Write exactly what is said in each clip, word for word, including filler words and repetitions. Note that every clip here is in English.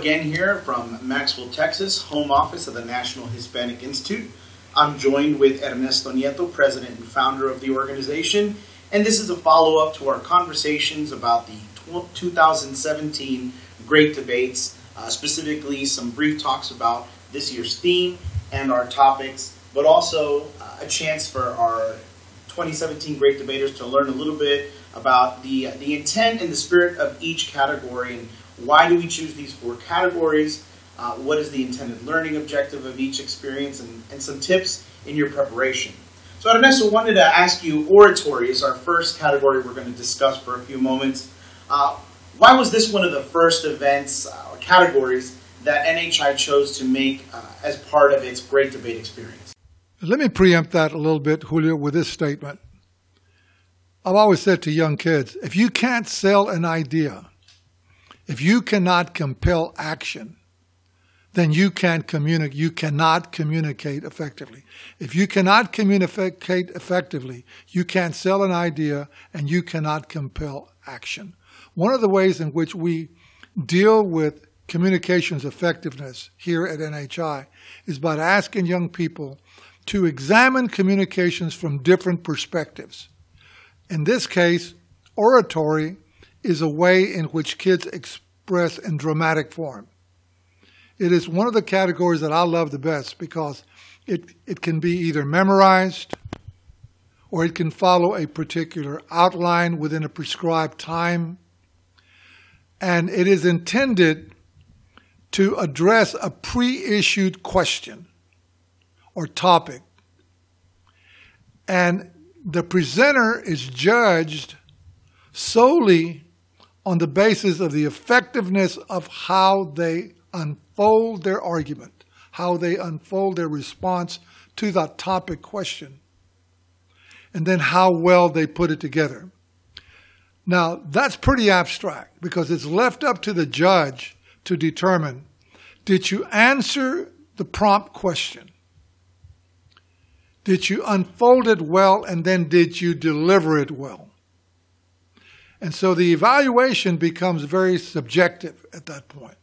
again here from Maxwell, Texas, home office of the National Hispanic Institute. I'm joined with Ernesto Nieto, president and founder of the organization, and this is a follow-up to our conversations about the twenty seventeen Great Debates, uh, specifically some brief talks about this year's theme and our topics, but also uh, a chance for our twenty seventeen Great Debaters to learn a little bit about the, uh, the intent and the spirit of each category, and why do we choose these four categories, uh, what is the intended learning objective of each experience, and, and some tips in your preparation. So Ernesto, wanted to ask you, oratory is our first category we're going to discuss for a few moments. Uh, why was this one of the first events uh, or categories that N H I chose to make uh, as part of its Great Debate experience? Let me preempt that a little bit, Julio, with this statement. I've always said to young kids, if you can't sell an idea, if you cannot compel action, then you can't communicate. You cannot communicate effectively. If you cannot communicate effectively, you can't sell an idea and you cannot compel action. One of the ways in which we deal with communications effectiveness here at N H I is by asking young people to examine communications from different perspectives. In this case, oratory is a way in which kids express in dramatic form. It is one of the categories that I love the best because it, it can be either memorized or it can follow a particular outline within a prescribed time. And it is intended to address a pre-issued question or topic. And the presenter is judged solely on the basis of the effectiveness of how they unfold their argument, how they unfold their response to that topic question, and then how well they put it together. Now, that's pretty abstract because it's left up to the judge to determine, did you answer the prompt question? Did you unfold it well, and then did you deliver it well? And so the evaluation becomes very subjective at that point.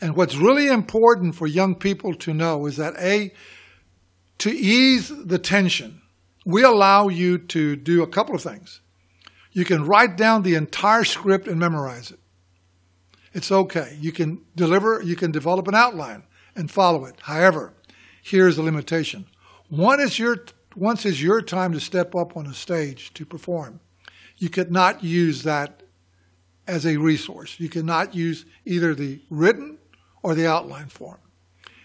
And what's really important for young people to know is that, A, to ease the tension, we allow you to do a couple of things. You can write down the entire script and memorize it. It's okay. You can deliver, you can develop an outline and follow it. However, here's the limitation. One is your, once is your time to step up on a stage to perform. You could not use that as a resource. You cannot use either the written or the outline form.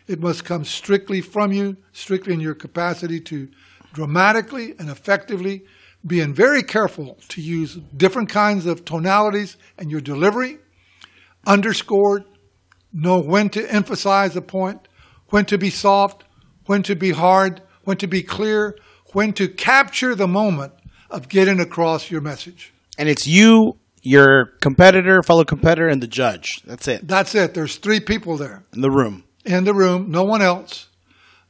It must come strictly from you, strictly in your capacity to dramatically and effectively, being very careful to use different kinds of tonalities in your delivery, underscored, know when to emphasize a point, when to be soft, when to be hard, when to be clear, when to capture the moment of getting across your message. And it's you, your competitor, fellow competitor, and the judge. That's it. That's it. There's three people there. In the room. In the room. No one else.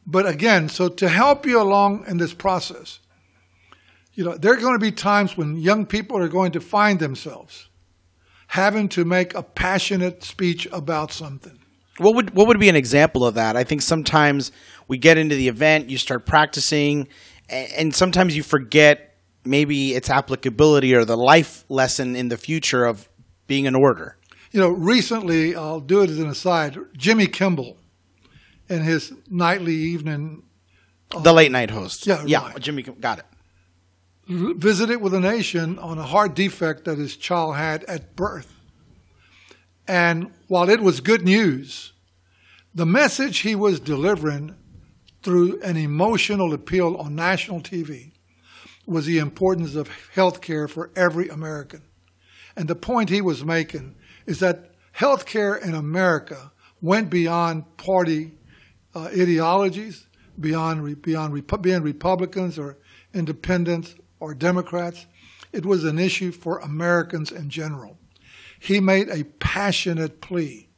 But again, so to help you along in this process, you know, there are going to be times when young people are going to find themselves having to make a passionate speech about something. What would what would be an example of that? I think sometimes we get into the event, you start practicing, and sometimes you forget maybe its applicability or the life lesson in the future of being an orator. You know, recently, I'll do it as an aside, Jimmy Kimmel in his nightly evening. Uh, the late night host. Yeah, yeah right. Jimmy, got it. Visited with a nation on a heart defect that his child had at birth. And while it was good news, the message he was delivering through an emotional appeal on national T V was the importance of health care for every American. And the point he was making is that health care in America went beyond party uh, ideologies, beyond, re- beyond re- being Republicans or independents or Democrats. It was an issue for Americans in general. He made a passionate plea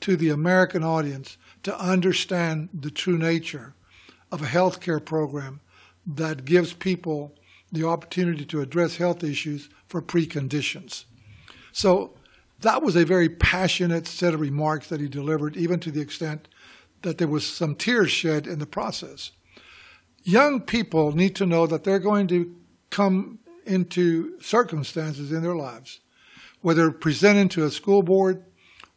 to the American audience to understand the true nature of a health care program that gives people the opportunity to address health issues for preconditions. So That was a very passionate set of remarks that he delivered, even to the extent that there was some tears shed in the process. Young people need to know that they're going to come into circumstances in their lives, whether presented to a school board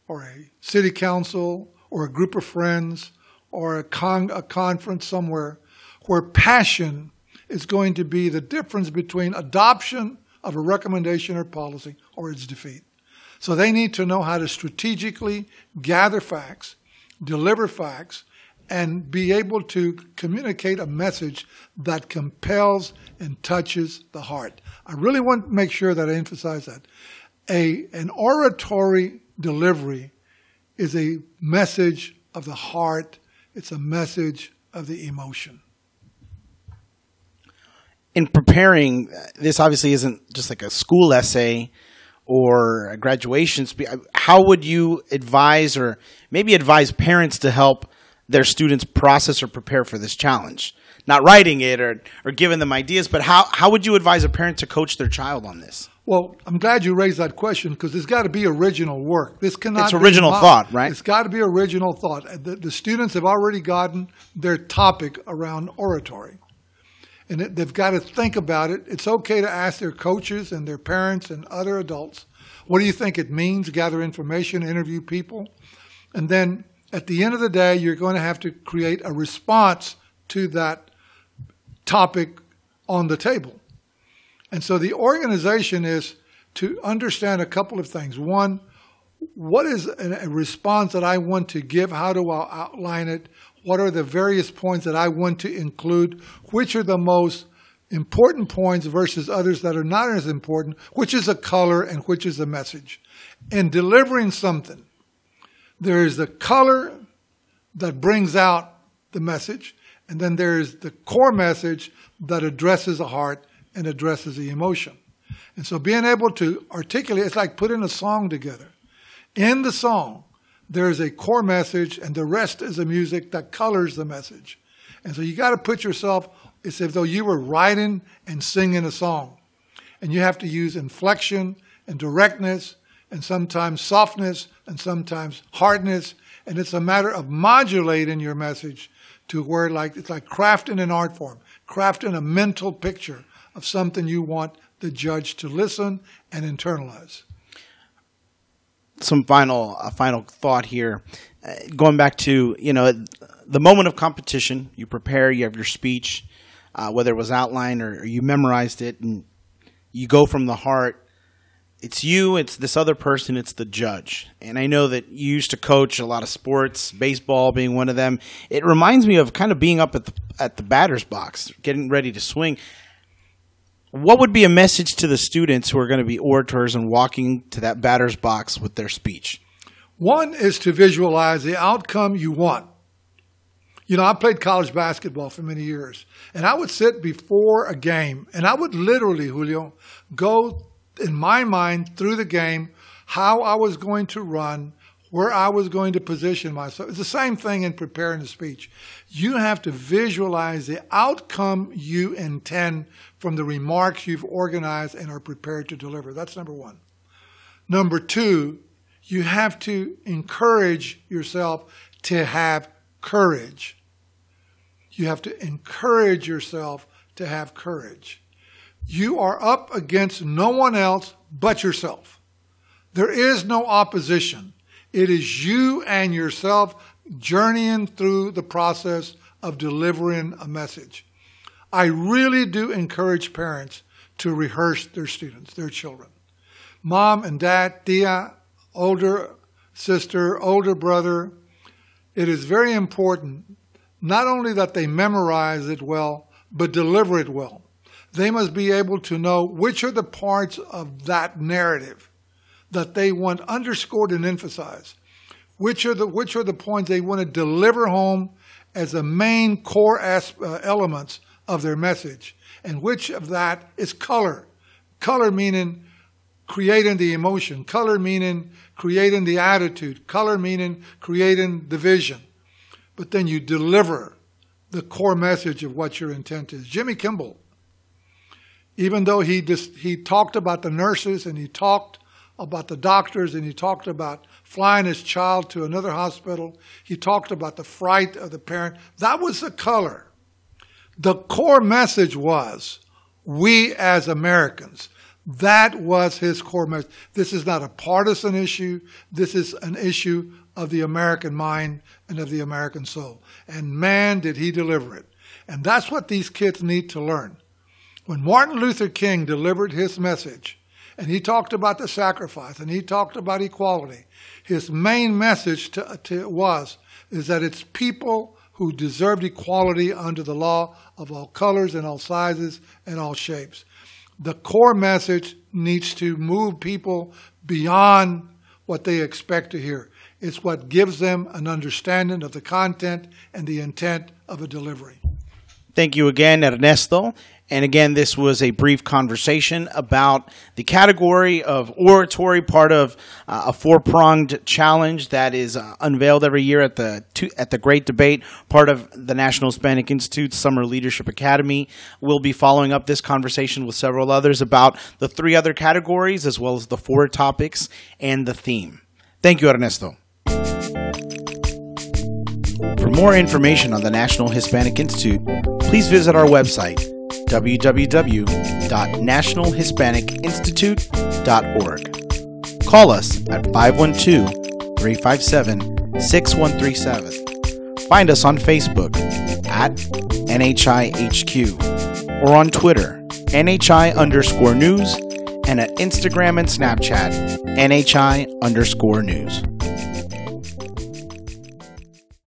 or a city council or a group of friends or a, con- a conference somewhere, where passion is going to be the difference between adoption of a recommendation or policy or its defeat. So they need to know how to strategically gather facts, deliver facts, and be able to communicate a message that compels and touches the heart. I really want to make sure that I emphasize that. A, an oratory delivery is a message of the heart. It's a message of the emotion. In preparing, this obviously isn't just like a school essay or a graduation speech. How would you advise, or maybe advise parents to help their students process or prepare for this challenge? Not writing it or, or giving them ideas, but how, how would you advise a parent to coach their child on this? Well, I'm glad you raised that question, because there's got to be original work. This cannot It's original be thought, right? It's got to be original thought. The, the students have already gotten their topic around oratory, and it, they've got to think about it. It's okay to ask their coaches and their parents and other adults, what do you think it means? Gather information, interview people, and then at the end of the day, you're going to have to create a response to that topic on the table. And so the organization is to understand a couple of things. One, what is a response that I want to give? How do I outline it? What are the various points that I want to include? Which are the most important points versus others that are not as important? Which is the color and which is the message? In delivering something, there is the color that brings out the message, and then there is the core message that addresses the heart and addresses the emotion. And so being able to articulate, it's like putting a song together. In the song, there is a core message, and the rest is the music that colors the message. And so you got to put yourself, it's as though you were writing and singing a song. And you have to use inflection and directness and sometimes softness and sometimes hardness. And it's a matter of modulating your message to where, like, it's like crafting an art form, crafting a mental picture of something you want the judge to listen and internalize. Some final uh, final thought here. Uh, going back to, you know, the moment of competition, you prepare, you have your speech, uh, whether it was outlined or, or you memorized it, and you go from the heart. It's you, it's this other person, it's the judge. And I know that you used to coach a lot of sports, baseball being one of them. It reminds me of kind of being up at the, at the batter's box, getting ready to swing. What would be a message to the students who are going to be orators and walking to that batter's box with their speech? One is to visualize the outcome you want. You know, I played college basketball for many years, and I would sit before a game, and I would literally, Julio, go in my mind through the game, how I was going to run, where I was going to position myself. It's the same thing in preparing a speech. You have to visualize the outcome you intend from the remarks you've organized and are prepared to deliver. That's number one. Number two, you have to encourage yourself to have courage. You have to encourage yourself to have courage. You are up against no one else but yourself. There is no opposition. It is you and yourself journeying through the process of delivering a message. I really do encourage parents to rehearse their students, their children. Mom and dad, tia, older sister, older brother. It is very important not only that they memorize it well, but deliver it well. They must be able to know which are the parts of that narrative that they want underscored and emphasized, which are the which are the points they want to deliver home as the main core asp- uh, elements of their message, and which of that is color. Color meaning creating the emotion, color meaning creating the attitude, color meaning creating the vision. But then you deliver the core message of what your intent is. Jimmy Kimmel, even though he just, he talked about the nurses and he talked about the doctors, and he talked about flying his child to another hospital. He talked about the fright of the parent. That was the color. The core message was, we as Americans. That was his core message. This is not a partisan issue. This is an issue of the American mind and of the American soul. And man, did he deliver it. And that's what these kids need to learn. When Martin Luther King delivered his message, and he talked about the sacrifice, and he talked about equality, his main message to, to was is that it's people who deserved equality under the law of all colors and all sizes and all shapes. The core message needs to move people beyond what they expect to hear. It's what gives them an understanding of the content and the intent of a delivery. Thank you again, Ernesto. And again, this was a brief conversation about the category of oratory, part of uh, a four-pronged challenge that is uh, unveiled every year at the two, at the Great Debate, part of the National Hispanic Institute's Summer Leadership Academy. We'll be following up this conversation with several others about the three other categories, as well as the four topics and the theme. Thank you, Ernesto. For more information on the National Hispanic Institute, please visit our website, w w w dot national hispanic institute dot org. Call us at five one two, three five seven, six one three seven. Find us on Facebook at N H I H Q, or on Twitter, N H I underscore news, and at Instagram and Snapchat, N H I underscore news.